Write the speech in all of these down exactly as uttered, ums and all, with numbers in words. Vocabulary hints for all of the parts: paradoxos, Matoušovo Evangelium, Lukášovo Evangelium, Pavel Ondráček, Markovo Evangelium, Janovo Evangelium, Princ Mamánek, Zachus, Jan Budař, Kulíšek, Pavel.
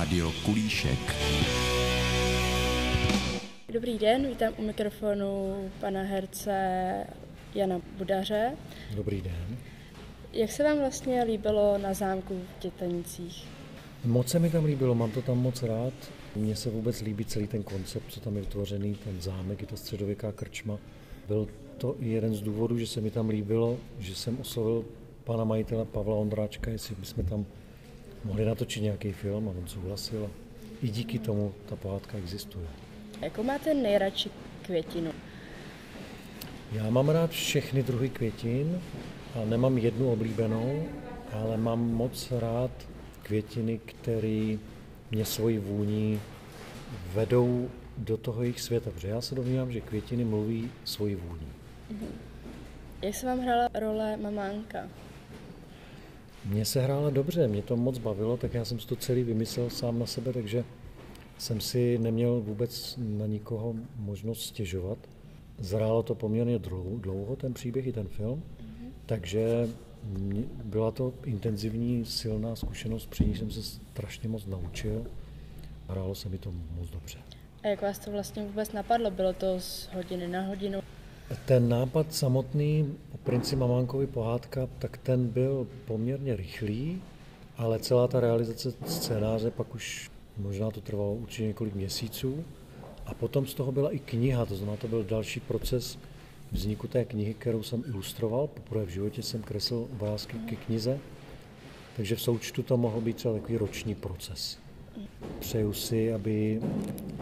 Rádio Kulíšek. Dobrý den, vítám u mikrofonu pana herce Jana Budaře. Dobrý den. Jak se vám vlastně líbilo na zámku v Dětanicích? Moc se mi tam líbilo, mám to tam moc rád. Mně se vůbec líbí celý ten koncept, co tam je vytvořený, ten zámek, je ta středověká krčma. Byl to i jeden z důvodů, že se mi tam líbilo, že jsem oslovil pana majitele Pavla Ondráčka, jestli bychom tam mohli natočit nějaký film, a on souhlasil. A i díky tomu ta pohádka existuje. Jakou máte nejradši květinu? Já mám rád všechny druhy květin a nemám jednu oblíbenou, ale mám moc rád květiny, které mě svojí vůní vedou do toho jejich světa, protože já se domnívám, že květiny mluví svojí vůní. Mhm. Jak se vám hrála role mamánka? Mně se hrála dobře, mě to moc bavilo, tak já jsem si to celý vymyslel sám na sebe, takže jsem si neměl vůbec na nikoho možnost stěžovat. Zrálo to poměrně dlouho, ten příběh i ten film, mm-hmm. takže byla to intenzivní, silná zkušenost, při ní jsem se strašně moc naučil. Hrálo se mi to moc dobře. A jak vás to vlastně vůbec napadlo? Bylo to z hodiny na hodinu? Ten nápad samotný o Princi Mamánkovi pohádka, tak ten byl poměrně rychlý, ale celá ta realizace scénáře pak už možná to trvalo určitě několik měsíců. A potom z toho byla i kniha, to znamená, to byl další proces vzniku té knihy, kterou jsem ilustroval. Poprvé v životě jsem kreslil obrázky ke knize, takže v součtu to mohl být třeba takový roční proces. Přeju si, aby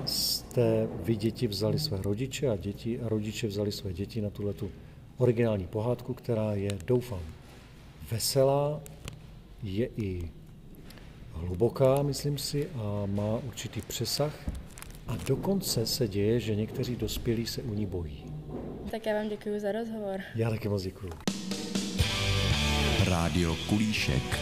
jste vy děti vzali své rodiče a děti a rodiče vzali své děti na tuhletu originální pohádku, která je, doufám, veselá, je i hluboká, myslím si, a má určitý přesah. A dokonce se děje, že někteří dospělí se u ní bojí. Tak já vám děkuji za rozhovor. Já taky moc děkuji. Rádio Kulíšek.